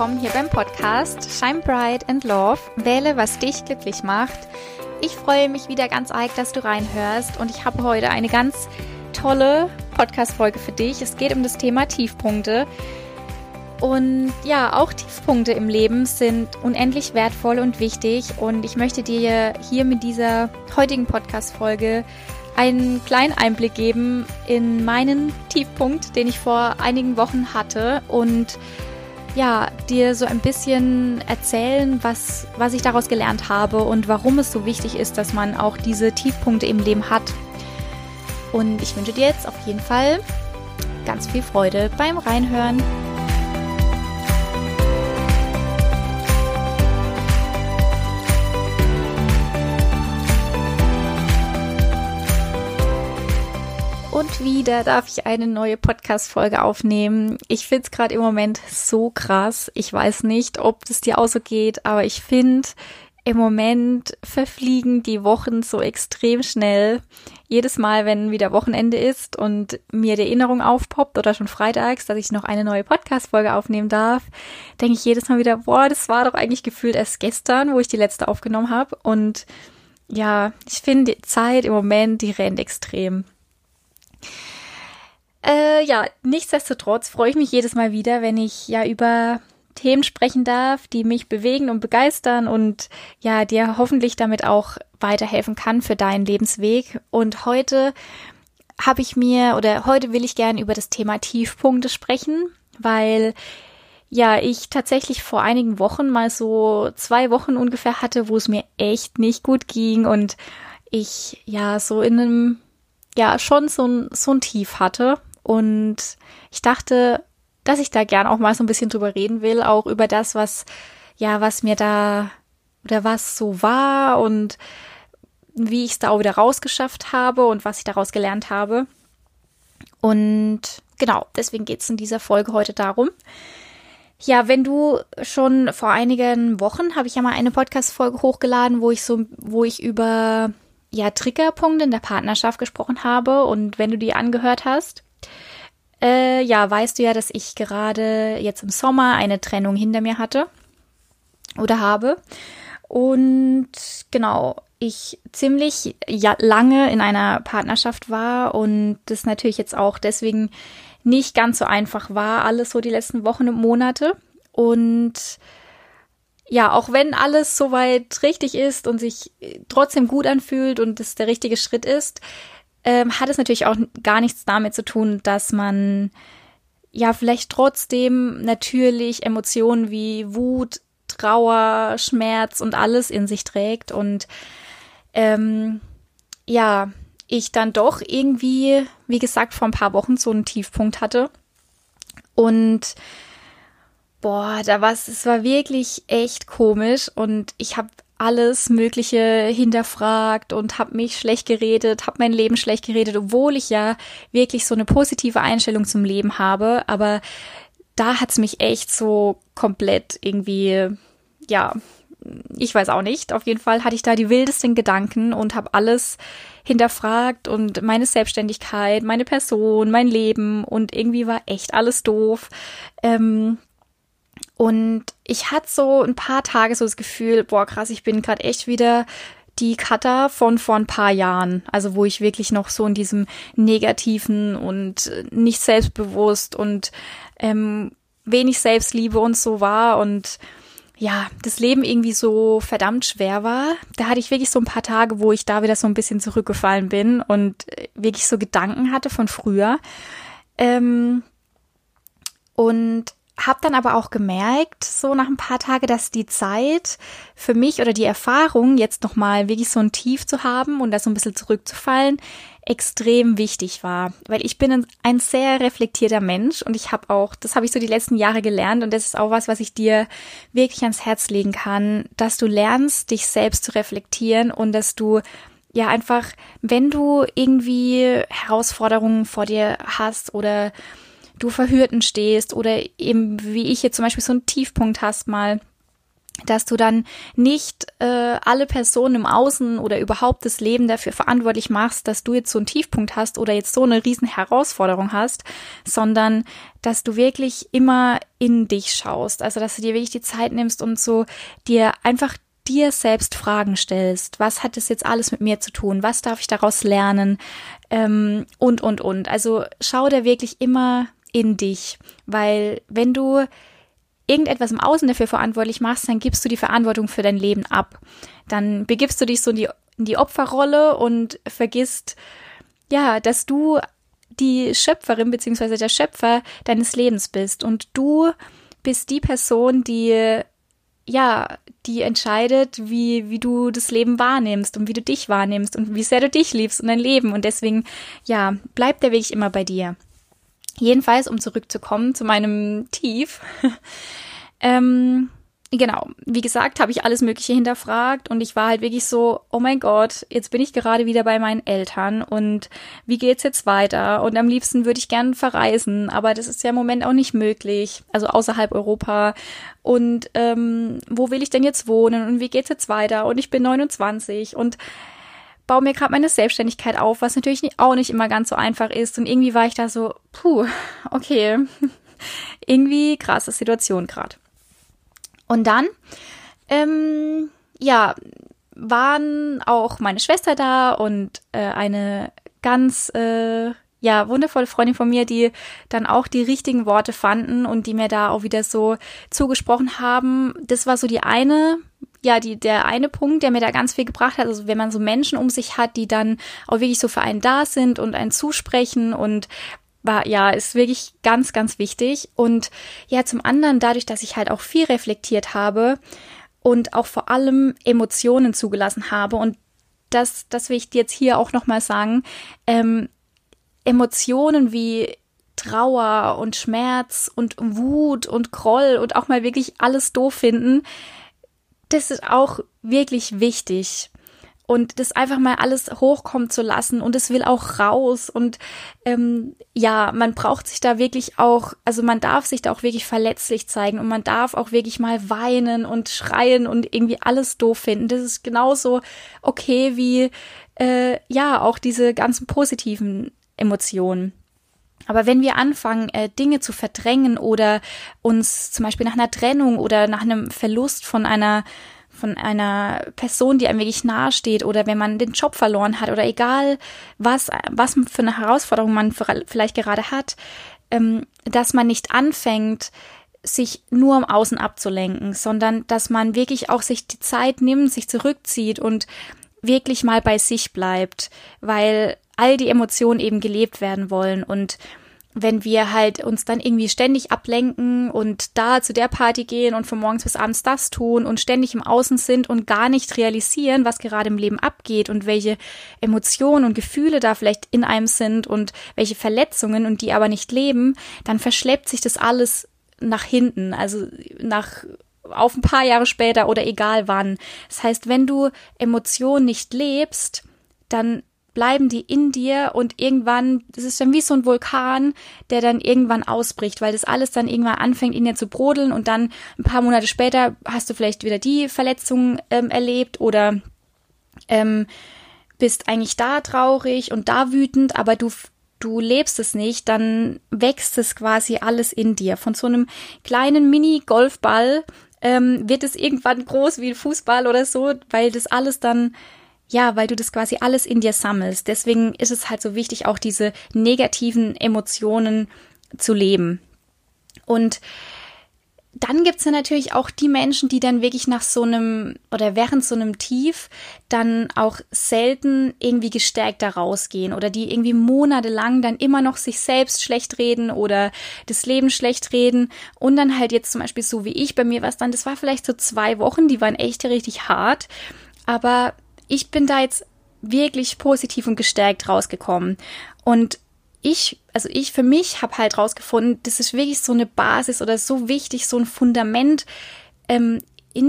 willkommen hier beim Podcast Shine Bright and Love. Wähle, was dich glücklich macht. Ich freue mich wieder ganz arg, dass du reinhörst und ich habe heute eine ganz tolle Podcast-Folge für dich. Es geht um das Thema Tiefpunkte. Und ja, auch Tiefpunkte im Leben sind unendlich wertvoll und wichtig und ich möchte dir hier mit dieser heutigen Podcast-Folge einen kleinen Einblick geben in meinen Tiefpunkt, den ich vor einigen Wochen hatte und ja, dir so ein bisschen erzählen, was ich daraus gelernt habe und warum es so wichtig ist, dass man auch diese Tiefpunkte im Leben hat. Und ich wünsche dir jetzt auf jeden Fall ganz viel Freude beim Reinhören. Und wieder darf ich eine neue Podcast-Folge aufnehmen. Ich finde es gerade im Moment so krass. Ich weiß nicht, ob das dir auch so geht, aber ich finde, im Moment verfliegen die Wochen so extrem schnell. Jedes Mal, wenn wieder Wochenende ist und mir die Erinnerung aufpoppt oder schon freitags, dass ich noch eine neue Podcast-Folge aufnehmen darf, denke ich jedes Mal wieder, boah, das war doch eigentlich gefühlt erst gestern, wo ich die letzte aufgenommen habe. Und ja, ich finde die Zeit im Moment, die rennt extrem. Nichtsdestotrotz freue ich mich jedes Mal wieder, wenn ich ja über Themen sprechen darf, die mich bewegen und begeistern und ja, dir hoffentlich damit auch weiterhelfen kann für deinen Lebensweg. Und heute will ich gerne über das Thema Tiefpunkte sprechen, weil ja, ich tatsächlich vor einigen Wochen mal so 2 Wochen ungefähr hatte, wo es mir echt nicht gut ging und ich ja so in einem schon so ein Tief hatte und ich dachte, dass ich da gern auch mal so ein bisschen drüber reden will, auch über das, was mir da oder was so war und wie ich es da auch wieder rausgeschafft habe und was ich daraus gelernt habe. Und genau, deswegen geht es in dieser Folge heute darum. Ja, wenn du schon vor einigen Wochen, habe ich ja mal eine Podcast-Folge hochgeladen, wo ich über Triggerpunkte in der Partnerschaft gesprochen habe und wenn du die angehört hast, weißt du ja, dass ich gerade jetzt im Sommer eine Trennung hinter mir hatte oder habe und genau, ich ziemlich lange in einer Partnerschaft war und das natürlich jetzt auch deswegen nicht ganz so einfach war, alles so die letzten Wochen und Monate und ja, auch wenn alles soweit richtig ist und sich trotzdem gut anfühlt und es der richtige Schritt ist, hat es natürlich auch gar nichts damit zu tun, dass man ja vielleicht trotzdem natürlich Emotionen wie Wut, Trauer, Schmerz und alles in sich trägt und ich dann doch irgendwie, wie gesagt, vor ein paar Wochen so einen Tiefpunkt hatte und es war wirklich echt komisch und ich habe alles Mögliche hinterfragt und habe mich schlecht geredet, habe mein Leben schlecht geredet, obwohl ich ja wirklich so eine positive Einstellung zum Leben habe, aber da hat's mich echt so komplett irgendwie, ich weiß auch nicht, auf jeden Fall hatte ich da die wildesten Gedanken und habe alles hinterfragt und meine Selbstständigkeit, meine Person, mein Leben und irgendwie war echt alles doof, und ich hatte so ein paar Tage so das Gefühl, ich bin gerade echt wieder die Katha von vor ein paar Jahren. Also wo ich wirklich noch so in diesem Negativen und nicht selbstbewusst und wenig Selbstliebe und so war. Und ja, das Leben irgendwie so verdammt schwer war. Da hatte ich wirklich so ein paar Tage, wo ich da wieder so ein bisschen zurückgefallen bin und wirklich so Gedanken hatte von früher. Und habe dann aber auch gemerkt, so nach ein paar Tagen, dass die Zeit für mich oder die Erfahrung, jetzt nochmal wirklich so ein Tief zu haben und da so ein bisschen zurückzufallen, extrem wichtig war. Weil ich bin ein sehr reflektierter Mensch und das habe ich so die letzten Jahre gelernt und das ist auch was ich dir wirklich ans Herz legen kann, dass du lernst, dich selbst zu reflektieren und dass du einfach, wenn du irgendwie Herausforderungen vor dir hast oder du vor Hürden stehst oder eben wie ich jetzt zum Beispiel so einen Tiefpunkt hast mal, dass du dann nicht alle Personen im Außen oder überhaupt das Leben dafür verantwortlich machst, dass du jetzt so einen Tiefpunkt hast oder jetzt so eine riesen Herausforderung hast, sondern dass du wirklich immer in dich schaust. Also, dass du dir wirklich die Zeit nimmst und so dir einfach dir selbst Fragen stellst. Was hat das jetzt alles mit mir zu tun? Was darf ich daraus lernen? Und. Also, schau da wirklich immer in dich, weil wenn du irgendetwas im Außen dafür verantwortlich machst, dann gibst du die Verantwortung für dein Leben ab. Dann begibst du dich so in die Opferrolle und vergisst, ja, dass du die Schöpferin bzw. der Schöpfer deines Lebens bist. Und du bist die Person, die, ja, die entscheidet, wie du das Leben wahrnimmst und wie du dich wahrnimmst und wie sehr du dich liebst und dein Leben. Und deswegen, ja, bleibt der Weg immer bei dir. Jedenfalls, um zurückzukommen zu meinem Tief, genau, wie gesagt, habe ich alles Mögliche hinterfragt und ich war halt wirklich so, oh mein Gott, jetzt bin ich gerade wieder bei meinen Eltern und wie geht's jetzt weiter? Und am liebsten würde ich gern verreisen, aber das ist ja im Moment auch nicht möglich, also außerhalb Europa. Und wo will ich denn jetzt wohnen und wie geht's jetzt weiter? Und ich bin 29 und baue mir gerade meine Selbstständigkeit auf, was natürlich auch nicht immer ganz so einfach ist. Und irgendwie war ich da so, okay, irgendwie krasse Situation gerade. Und dann, waren auch meine Schwester da und eine ganz, wundervolle Freundin von mir, die dann auch die richtigen Worte fanden und die mir da auch wieder so zugesprochen haben. Das war so die eine, der eine Punkt, der mir da ganz viel gebracht hat, also wenn man so Menschen um sich hat, die dann auch wirklich so für einen da sind und einen zusprechen und ist wirklich ganz, ganz wichtig. Und ja, zum anderen dadurch, dass ich halt auch viel reflektiert habe und auch vor allem Emotionen zugelassen habe und das will ich dir jetzt hier auch nochmal sagen, Emotionen wie Trauer und Schmerz und Wut und Groll und auch mal wirklich alles doof finden, das ist auch wirklich wichtig und das einfach mal alles hochkommen zu lassen und es will auch raus und man braucht sich da wirklich auch, also man darf sich da auch wirklich verletzlich zeigen und man darf auch wirklich mal weinen und schreien und irgendwie alles doof finden. Das ist genauso okay wie, auch diese ganzen positiven Emotionen. Aber wenn wir anfangen, Dinge zu verdrängen oder uns zum Beispiel nach einer Trennung oder nach einem Verlust von einer Person, die einem wirklich nahe steht oder wenn man den Job verloren hat oder egal was für eine Herausforderung man vielleicht gerade hat, dass man nicht anfängt, sich nur im Außen abzulenken, sondern dass man wirklich auch sich die Zeit nimmt, sich zurückzieht und wirklich mal bei sich bleibt, weil all die Emotionen eben gelebt werden wollen. Und wenn wir halt uns dann irgendwie ständig ablenken und da zu der Party gehen und von morgens bis abends das tun und ständig im Außen sind und gar nicht realisieren, was gerade im Leben abgeht und welche Emotionen und Gefühle da vielleicht in einem sind und welche Verletzungen und die aber nicht leben, dann verschleppt sich das alles nach hinten, also auf ein paar Jahre später oder egal wann. Das heißt, wenn du Emotionen nicht lebst, dann bleiben die in dir und irgendwann, das ist dann wie so ein Vulkan, der dann irgendwann ausbricht, weil das alles dann irgendwann anfängt in dir zu brodeln und dann ein paar Monate später hast du vielleicht wieder die Verletzung erlebt oder bist eigentlich da traurig und da wütend, aber du lebst es nicht, dann wächst es quasi alles in dir. Von so einem kleinen Mini-Golfball wird es irgendwann groß wie ein Fußball oder so, weil das alles dann weil du das quasi alles in dir sammelst. Deswegen ist es halt so wichtig, auch diese negativen Emotionen zu leben. Und dann gibt's ja natürlich auch die Menschen, die dann wirklich nach so einem oder während so einem Tief dann auch selten irgendwie gestärkt da rausgehen oder die irgendwie monatelang dann immer noch sich selbst schlecht reden oder das Leben schlecht reden und dann halt jetzt zum Beispiel so wie ich, bei mir war es dann, das war vielleicht so 2 Wochen, die waren echt richtig hart, aber ich bin da jetzt wirklich positiv und gestärkt rausgekommen. Und ich für mich habe halt rausgefunden, das ist wirklich so eine Basis oder so wichtig, so ein Fundament in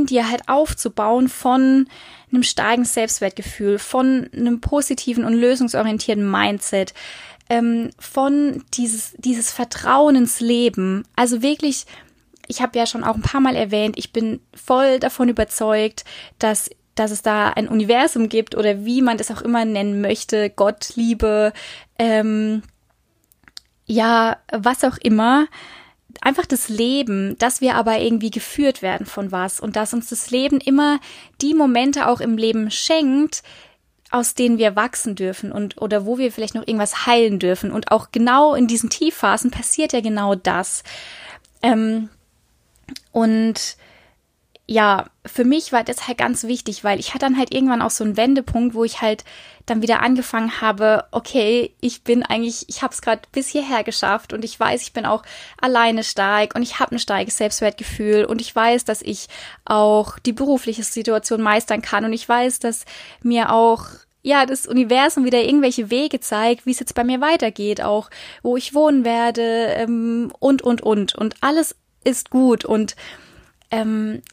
dir halt aufzubauen von einem starken Selbstwertgefühl, von einem positiven und lösungsorientierten Mindset, von dieses Vertrauen ins Leben. Also wirklich ich habe ja schon auch ein paar Mal erwähnt, ich bin voll davon überzeugt, dass es da ein Universum gibt oder wie man das auch immer nennen möchte, Gott, Liebe, ja, was auch immer, einfach das Leben, dass wir aber irgendwie geführt werden von was und dass uns das Leben immer die Momente auch im Leben schenkt, aus denen wir wachsen dürfen und oder wo wir vielleicht noch irgendwas heilen dürfen. Und auch genau in diesen Tiefphasen passiert ja genau das. Und ja, für mich war das halt ganz wichtig, weil ich hatte dann halt irgendwann auch so einen Wendepunkt, wo ich halt dann wieder angefangen habe, okay, ich habe es gerade bis hierher geschafft und ich weiß, ich bin auch alleine stark und ich habe ein starkes Selbstwertgefühl und ich weiß, dass ich auch die berufliche Situation meistern kann und ich weiß, dass mir auch, ja, das Universum wieder irgendwelche Wege zeigt, wie es jetzt bei mir weitergeht, auch wo ich wohnen werde und. Und alles ist gut und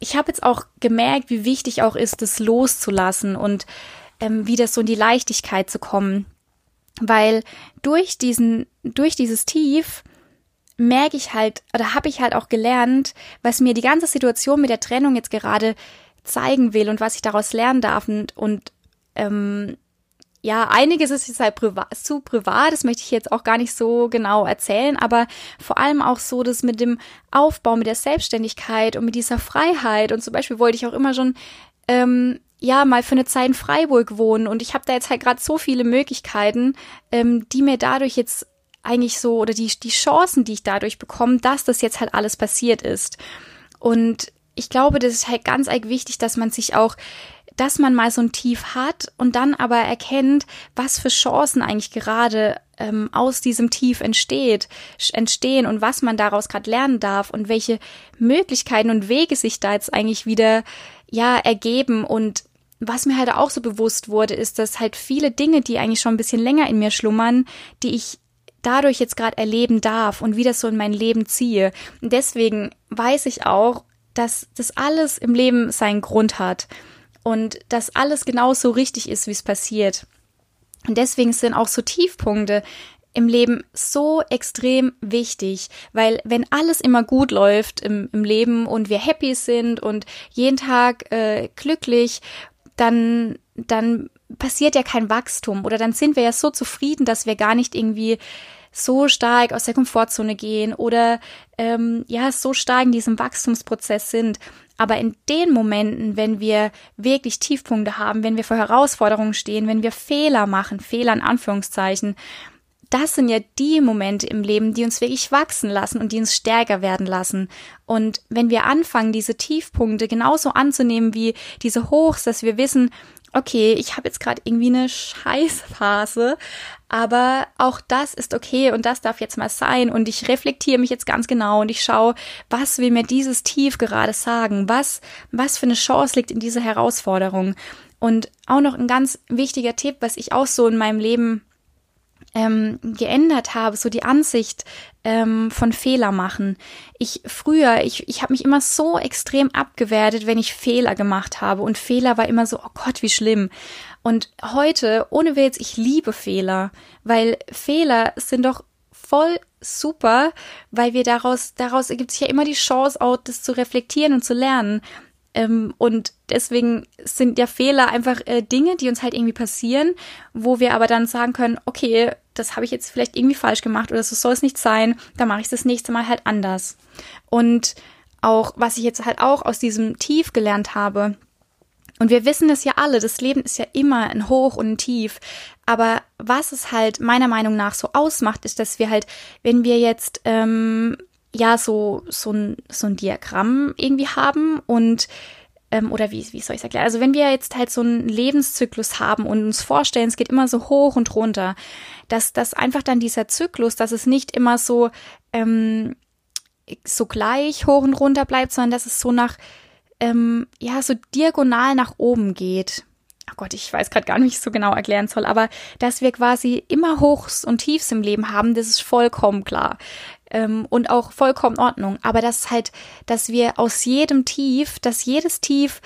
ich habe jetzt auch gemerkt, wie wichtig auch ist, das loszulassen und wieder so in die Leichtigkeit zu kommen, weil durch dieses Tief merke ich halt oder habe ich halt auch gelernt, was mir die ganze Situation mit der Trennung jetzt gerade zeigen will und was ich daraus lernen darf und einiges ist jetzt halt zu privat, das möchte ich jetzt auch gar nicht so genau erzählen, aber vor allem auch so, dass mit dem Aufbau, mit der Selbstständigkeit und mit dieser Freiheit und zum Beispiel wollte ich auch immer schon, mal für eine Zeit in Freiburg wohnen und ich habe da jetzt halt gerade so viele Möglichkeiten, die mir dadurch jetzt eigentlich so, oder die Chancen, die ich dadurch bekomme, dass das jetzt halt alles passiert ist. Und ich glaube, das ist halt ganz wichtig, dass man mal so ein Tief hat und dann aber erkennt, was für Chancen eigentlich gerade aus diesem Tief entstehen und was man daraus gerade lernen darf und welche Möglichkeiten und Wege sich da jetzt eigentlich wieder ergeben. Und was mir halt auch so bewusst wurde, ist, dass halt viele Dinge, die eigentlich schon ein bisschen länger in mir schlummern, die ich dadurch jetzt gerade erleben darf und wie das so in mein Leben ziehe. Und deswegen weiß ich auch, dass das alles im Leben seinen Grund hat. Und dass alles genau so richtig ist, wie es passiert. Und deswegen sind auch so Tiefpunkte im Leben so extrem wichtig. Weil wenn alles immer gut läuft im Leben und wir happy sind und jeden Tag glücklich, dann passiert ja kein Wachstum. Oder dann sind wir ja so zufrieden, dass wir gar nicht irgendwie so stark aus der Komfortzone gehen oder so stark in diesem Wachstumsprozess sind. Aber in den Momenten, wenn wir wirklich Tiefpunkte haben, wenn wir vor Herausforderungen stehen, wenn wir Fehler machen, Fehler in Anführungszeichen, das sind ja die Momente im Leben, die uns wirklich wachsen lassen und die uns stärker werden lassen. Und wenn wir anfangen, diese Tiefpunkte genauso anzunehmen wie diese Hochs, dass wir wissen, okay, ich habe jetzt gerade irgendwie eine Scheißphase, aber auch das ist okay und das darf jetzt mal sein und ich reflektiere mich jetzt ganz genau und ich schaue, was will mir dieses Tief gerade sagen, was für eine Chance liegt in dieser Herausforderung. Und auch noch ein ganz wichtiger Tipp, was ich auch so in meinem Leben geändert habe, so die Ansicht von Fehler machen. Ich habe mich immer so extrem abgewertet, wenn ich Fehler gemacht habe und Fehler war immer so, oh Gott, wie schlimm. Und heute, ohne Witz, ich liebe Fehler, weil Fehler sind doch voll super, weil wir daraus ergibt sich ja immer die Chance auch, das zu reflektieren und zu lernen. Und deswegen sind ja Fehler einfach Dinge, die uns halt irgendwie passieren, wo wir aber dann sagen können, okay, das habe ich jetzt vielleicht irgendwie falsch gemacht oder so soll es nicht sein, dann mache ich es das nächste Mal halt anders. Und auch, was ich jetzt halt auch aus diesem Tief gelernt habe, und wir wissen das ja alle, das Leben ist ja immer ein Hoch und ein Tief, aber was es halt meiner Meinung nach so ausmacht, ist, dass wir halt, wenn wir jetzt so ein Diagramm irgendwie haben und oder wie soll ich es erklären? Also wenn wir jetzt halt so einen Lebenszyklus haben und uns vorstellen, es geht immer so hoch und runter, dass das einfach dann dieser Zyklus, dass es nicht immer so so gleich hoch und runter bleibt, sondern dass es so nach so diagonal nach oben geht. Ach Gott, ich weiß gerade gar nicht, wie ich es so genau erklären soll, aber dass wir quasi immer Hochs und Tiefs im Leben haben, das ist vollkommen klar und auch vollkommen in Ordnung. Aber dass wir aus jedem Tief, dass jedes Tief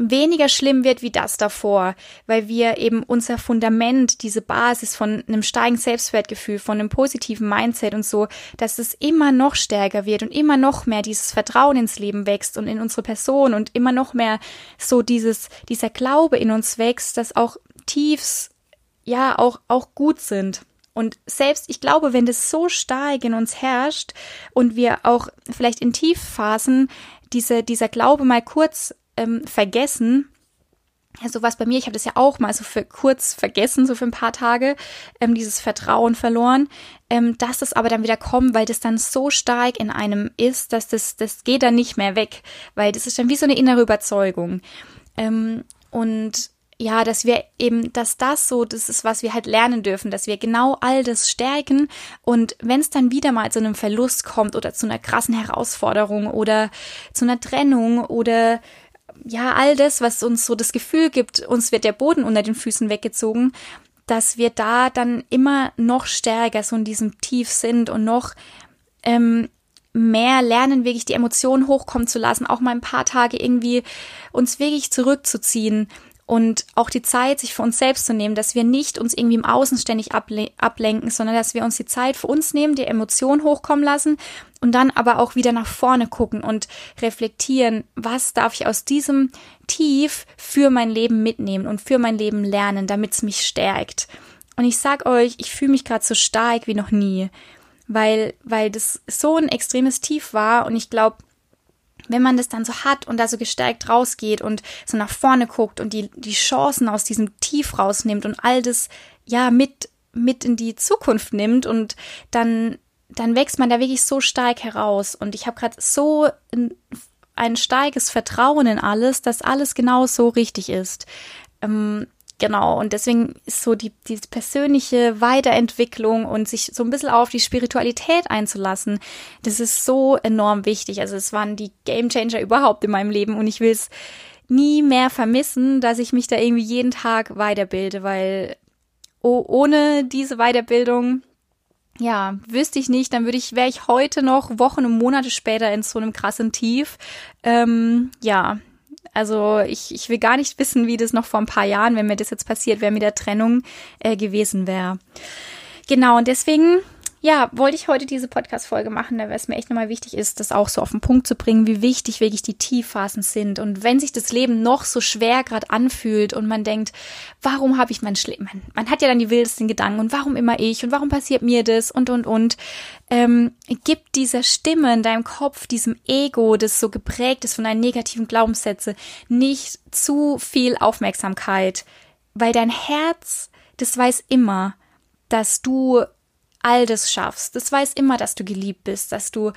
weniger schlimm wird wie das davor, weil wir eben unser Fundament, diese Basis von einem steigenden Selbstwertgefühl, von einem positiven Mindset und so, dass es immer noch stärker wird und immer noch mehr dieses Vertrauen ins Leben wächst und in unsere Person und immer noch mehr so dieser Glaube in uns wächst, dass auch Tiefs ja auch gut sind. Und selbst, ich glaube, wenn das so stark in uns herrscht und wir auch vielleicht in Tiefphasen dieser Glaube mal kurz vergessen, also was bei mir, ich habe das ja auch mal so für kurz vergessen, so für ein paar Tage, dieses Vertrauen verloren, dass das aber dann wieder kommt, weil das dann so stark in einem ist, dass das geht dann nicht mehr weg, weil das ist dann wie so eine innere Überzeugung. Und ja, dass wir eben, dass das so, das ist, was wir halt lernen dürfen, dass wir genau all das stärken und wenn es dann wieder mal zu einem Verlust kommt oder zu einer krassen Herausforderung oder zu einer Trennung oder ja, all das, was uns so das Gefühl gibt, uns wird der Boden unter den Füßen weggezogen, dass wir da dann immer noch stärker so in diesem Tief sind und noch mehr lernen, wirklich die Emotionen hochkommen zu lassen, auch mal ein paar Tage irgendwie uns wirklich zurückzuziehen. Und auch die Zeit, sich für uns selbst zu nehmen, dass wir nicht uns irgendwie im Außen ständig ablenken, sondern dass wir uns die Zeit für uns nehmen, die Emotionen hochkommen lassen und dann aber auch wieder nach vorne gucken und reflektieren, was darf ich aus diesem Tief für mein Leben mitnehmen und für mein Leben lernen, damit es mich stärkt. Und ich sag euch, ich fühle mich gerade so stark wie noch nie, weil das so ein extremes Tief war und ich glaube, wenn man das dann so hat und da so gestärkt rausgeht und so nach vorne guckt und die Chancen aus diesem Tief rausnimmt und all das ja mit in die Zukunft nimmt und dann wächst man da wirklich so stark heraus. Und ich habe gerade so ein starkes Vertrauen in alles, dass alles genau so richtig ist. Genau, und deswegen ist so die persönliche Weiterentwicklung und sich so ein bisschen auf die Spiritualität einzulassen, das ist so enorm wichtig. Also es waren die Gamechanger überhaupt in meinem Leben und ich will es nie mehr vermissen, dass ich mich da irgendwie jeden Tag weiterbilde, weil ohne diese Weiterbildung, ja, wüsste ich nicht, dann wäre ich heute noch Wochen und Monate später in so einem krassen Tief, ja. Also ich will gar nicht wissen, wie das noch vor ein paar Jahren, wenn mir das jetzt passiert wäre, mit der Trennung gewesen wäre. Genau, und deswegen, ja, wollte ich heute diese Podcast-Folge machen, weil es mir echt nochmal wichtig ist, das auch so auf den Punkt zu bringen, wie wichtig wirklich die Tiefphasen sind. Und wenn sich das Leben noch so schwer gerade anfühlt und man denkt, warum habe ich man hat ja dann die wildesten Gedanken und warum immer ich und warum passiert mir das und. Gib dieser Stimme in deinem Kopf, diesem Ego, das so geprägt ist von deinen negativen Glaubenssätzen, nicht zu viel Aufmerksamkeit, weil dein Herz, das weiß immer, dass du all das schaffst. Das weiß immer, dass du geliebt bist, dass du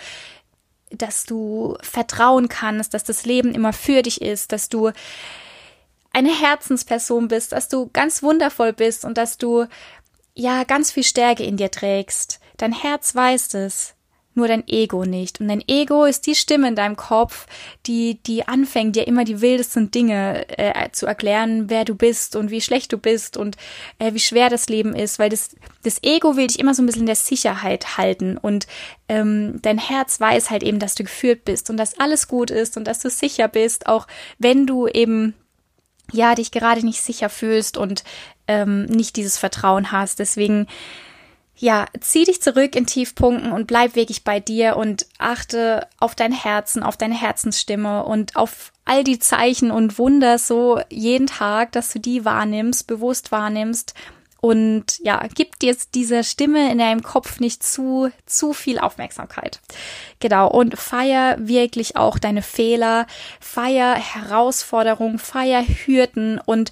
vertrauen kannst, dass das Leben immer für dich ist, dass du eine Herzensperson bist, dass du ganz wundervoll bist und dass du ja ganz viel Stärke in dir trägst. Dein Herz weiß es, nur dein Ego nicht. Und dein Ego ist die Stimme in deinem Kopf, die anfängt, dir immer die wildesten Dinge zu erklären, wer du bist und wie schlecht du bist und wie schwer das Leben ist, weil das Ego will dich immer so ein bisschen in der Sicherheit halten und dein Herz weiß halt eben, dass du geführt bist und dass alles gut ist und dass du sicher bist, auch wenn du eben ja dich gerade nicht sicher fühlst und nicht dieses Vertrauen hast. Deswegen ja, zieh dich zurück in Tiefpunkten und bleib wirklich bei dir und achte auf dein Herzen, auf deine Herzensstimme und auf all die Zeichen und Wunder so jeden Tag, dass du die wahrnimmst, bewusst wahrnimmst und ja, gib dir dieser Stimme in deinem Kopf nicht zu viel Aufmerksamkeit. Genau, und feier wirklich auch deine Fehler, feier Herausforderungen, feier Hürden und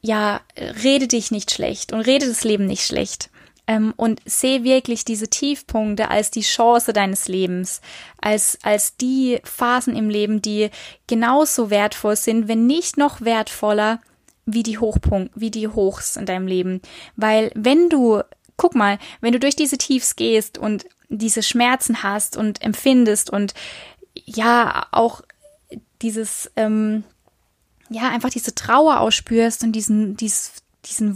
ja, rede dich nicht schlecht und rede das Leben nicht schlecht. Und seh wirklich diese Tiefpunkte als die Chance deines Lebens, als die Phasen im Leben, die genauso wertvoll sind, wenn nicht noch wertvoller wie die Hochs in deinem Leben. Weil wenn du durch diese Tiefs gehst und diese Schmerzen hast und empfindest und ja auch dieses, einfach diese Trauer ausspürst und diesen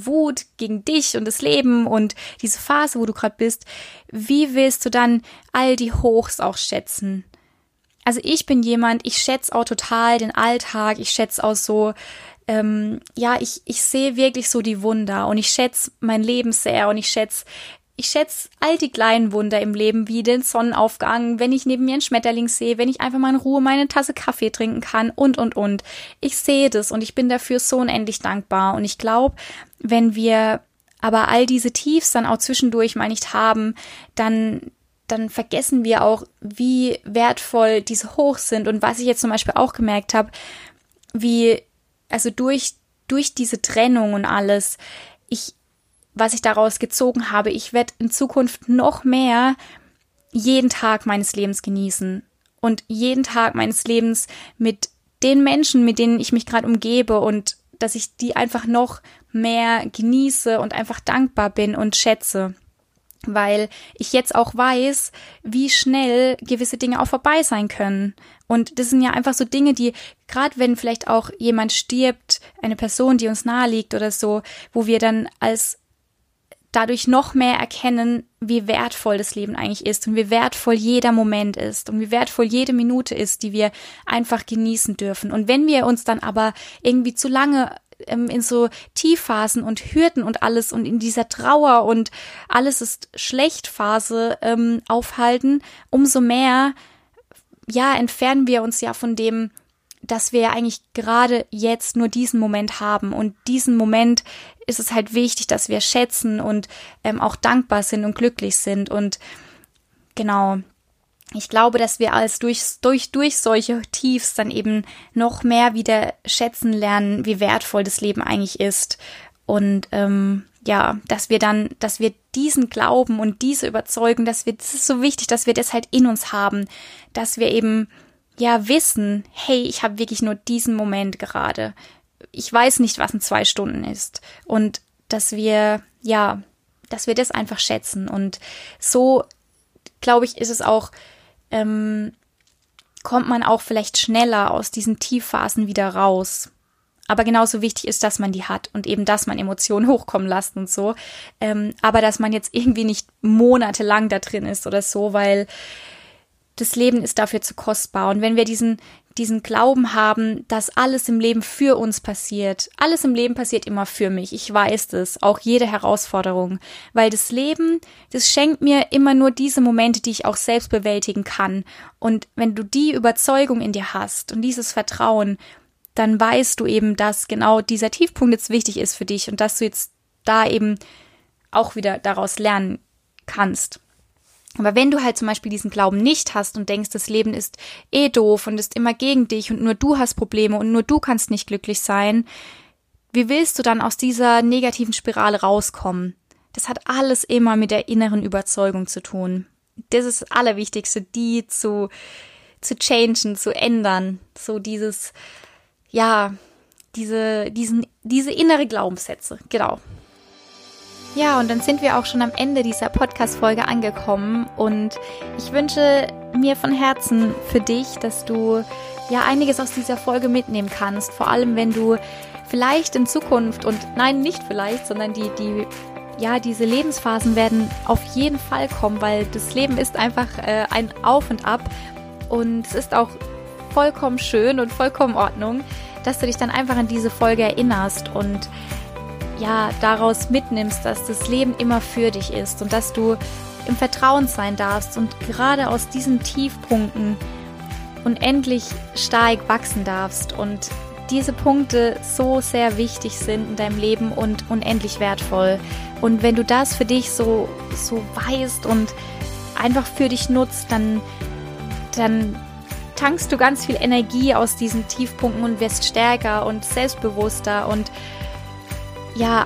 Wut gegen dich und das Leben und diese Phase, wo du gerade bist, wie willst du dann all die Hochs auch schätzen? Also ich bin jemand, ich schätze auch total den Alltag, ich schätze auch so, ich sehe wirklich so die Wunder und ich schätze mein Leben sehr und ich schätze all die kleinen Wunder im Leben, wie den Sonnenaufgang, wenn ich neben mir einen Schmetterling sehe, wenn ich einfach mal in Ruhe meine Tasse Kaffee trinken kann und. Ich sehe das und ich bin dafür so unendlich dankbar. Und ich glaube, wenn wir aber all diese Tiefs dann auch zwischendurch mal nicht haben, dann vergessen wir auch, wie wertvoll diese hoch sind. Und was ich jetzt zum Beispiel auch gemerkt habe, durch diese Trennung und alles, was ich daraus gezogen habe, ich werde in Zukunft noch mehr jeden Tag meines Lebens genießen und jeden Tag meines Lebens mit den Menschen, mit denen ich mich gerade umgebe, und dass ich die einfach noch mehr genieße und einfach dankbar bin und schätze, weil ich jetzt auch weiß, wie schnell gewisse Dinge auch vorbei sein können. Und das sind ja einfach so Dinge, die, gerade wenn vielleicht auch jemand stirbt, eine Person, die uns nahe liegt oder so, wo wir dann dadurch noch mehr erkennen, wie wertvoll das Leben eigentlich ist und wie wertvoll jeder Moment ist und wie wertvoll jede Minute ist, die wir einfach genießen dürfen. Und wenn wir uns dann aber irgendwie zu lange in so Tiefphasen und Hürden und alles und in dieser Trauer und alles ist schlecht Phase aufhalten, umso mehr entfernen wir uns ja von dem, dass wir ja eigentlich gerade jetzt nur diesen Moment haben, und diesen Moment ist es halt wichtig, dass wir schätzen und auch dankbar sind und glücklich sind. Und genau, ich glaube, dass wir als durch solche Tiefs dann eben noch mehr wieder schätzen lernen, wie wertvoll das Leben eigentlich ist, und dass wir diesen Glauben und diese Überzeugung, das ist so wichtig, dass wir das halt in uns haben, dass wir eben wissen, hey, ich habe wirklich nur diesen Moment gerade. Ich weiß nicht, was in 2 Stunden ist, und dass wir das einfach schätzen. Und so, glaube ich, ist es auch, kommt man auch vielleicht schneller aus diesen Tiefphasen wieder raus. Aber genauso wichtig ist, dass man die hat und eben, dass man Emotionen hochkommen lässt und so. Aber dass man jetzt irgendwie nicht monatelang da drin ist oder so, weil das Leben ist dafür zu kostbar. Und wenn wir diesen Glauben haben, dass alles im Leben für uns passiert, alles im Leben passiert immer für mich, ich weiß das, auch jede Herausforderung, weil das Leben, das schenkt mir immer nur diese Momente, die ich auch selbst bewältigen kann. Und wenn du die Überzeugung in dir hast und dieses Vertrauen, dann weißt du eben, dass genau dieser Tiefpunkt jetzt wichtig ist für dich und dass du jetzt da eben auch wieder daraus lernen kannst. Aber wenn du halt zum Beispiel diesen Glauben nicht hast und denkst, das Leben ist eh doof und ist immer gegen dich und nur du hast Probleme und nur du kannst nicht glücklich sein, wie willst du dann aus dieser negativen Spirale rauskommen? Das hat alles immer mit der inneren Überzeugung zu tun. Das ist das Allerwichtigste, die zu changen, zu ändern. So diese innere Glaubenssätze, genau. Ja, und dann sind wir auch schon am Ende dieser Podcast-Folge angekommen, und ich wünsche mir von Herzen für dich, dass du einiges aus dieser Folge mitnehmen kannst, vor allem wenn du vielleicht in Zukunft, und nein, nicht vielleicht, sondern diese Lebensphasen werden auf jeden Fall kommen, weil das Leben ist einfach ein Auf und Ab, und es ist auch vollkommen schön und vollkommen in Ordnung, dass du dich dann einfach an diese Folge erinnerst und daraus mitnimmst, dass das Leben immer für dich ist und dass du im Vertrauen sein darfst und gerade aus diesen Tiefpunkten unendlich stark wachsen darfst und diese Punkte so sehr wichtig sind in deinem Leben und unendlich wertvoll. Und wenn du das für dich so weißt und einfach für dich nutzt, dann tankst du ganz viel Energie aus diesen Tiefpunkten und wirst stärker und selbstbewusster und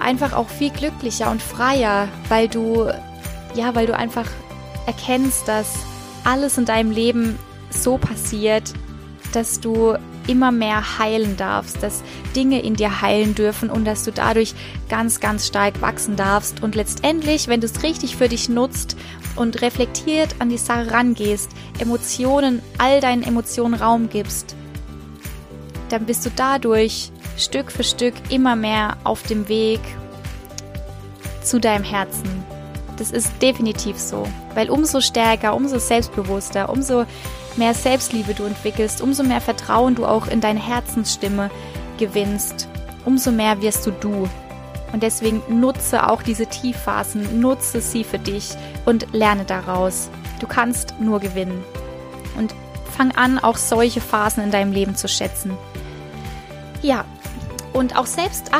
einfach auch viel glücklicher und freier, weil du einfach erkennst, dass alles in deinem Leben so passiert, dass du immer mehr heilen darfst, dass Dinge in dir heilen dürfen und dass du dadurch ganz, ganz stark wachsen darfst. Und letztendlich, wenn du es richtig für dich nutzt und reflektiert an die Sache rangehst, all deinen Emotionen Raum gibst, dann bist du dadurch Stück für Stück immer mehr auf dem Weg zu deinem Herzen. Das ist definitiv so, weil umso stärker, umso selbstbewusster, umso mehr Selbstliebe du entwickelst, umso mehr Vertrauen du auch in deine Herzensstimme gewinnst, umso mehr wirst du du. Und deswegen nutze auch diese Tiefphasen, nutze sie für dich und lerne daraus. Du kannst nur gewinnen. Und fang an, auch solche Phasen in deinem Leben zu schätzen. Ja, und auch selbst,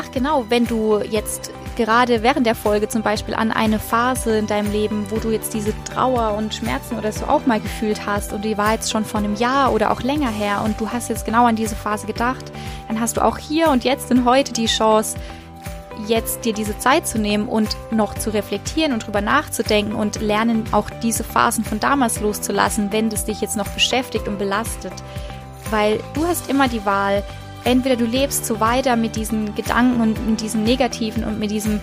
wenn du jetzt gerade während der Folge zum Beispiel an eine Phase in deinem Leben, wo du jetzt diese Trauer und Schmerzen oder so auch mal gefühlt hast und die war jetzt schon vor einem Jahr oder auch länger her und du hast jetzt genau an diese Phase gedacht, dann hast du auch hier und jetzt und heute die Chance, jetzt dir diese Zeit zu nehmen und noch zu reflektieren und drüber nachzudenken und lernen, auch diese Phasen von damals loszulassen, wenn das dich jetzt noch beschäftigt und belastet. Weil du hast immer die Wahl, entweder du lebst so weiter mit diesen Gedanken und mit diesem Negativen und mit diesem,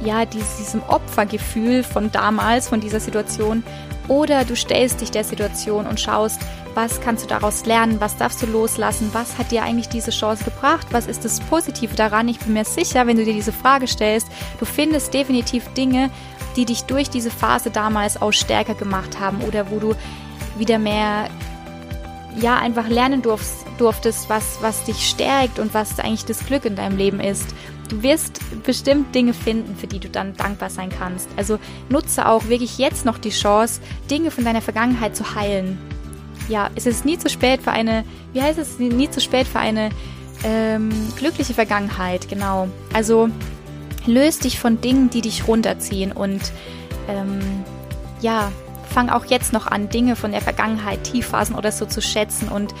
diesem Opfergefühl von damals, von dieser Situation, oder du stellst dich der Situation und schaust, was kannst du daraus lernen, was darfst du loslassen, was hat dir eigentlich diese Chance gebracht, was ist das Positive daran? Ich bin mir sicher, wenn du dir diese Frage stellst, du findest definitiv Dinge, die dich durch diese Phase damals auch stärker gemacht haben oder wo du wieder mehr, einfach lernen durftest, was dich stärkt und was eigentlich das Glück in deinem Leben ist. Du wirst bestimmt Dinge finden, für die du dann dankbar sein kannst. Also nutze auch wirklich jetzt noch die Chance, Dinge von deiner Vergangenheit zu heilen. Ja, es ist nie zu spät für eine, glückliche Vergangenheit, genau. Also löst dich von Dingen, die dich runterziehen und fang auch jetzt noch an, Dinge von der Vergangenheit, Tiefphasen oder so zu schätzen und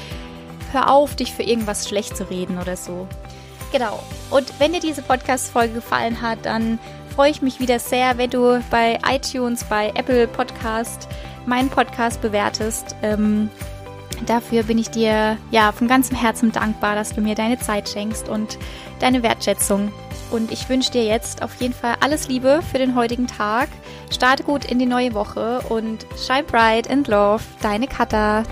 hör auf, dich für irgendwas schlecht zu reden oder so. Genau. Und wenn dir diese Podcast-Folge gefallen hat, dann freue ich mich wieder sehr, wenn du bei iTunes, bei Apple Podcast meinen Podcast bewertest. Dafür bin ich dir von ganzem Herzen dankbar, dass du mir deine Zeit schenkst und deine Wertschätzung. Und ich wünsche dir jetzt auf jeden Fall alles Liebe für den heutigen Tag. Starte gut in die neue Woche und shine bright and love, deine Katha.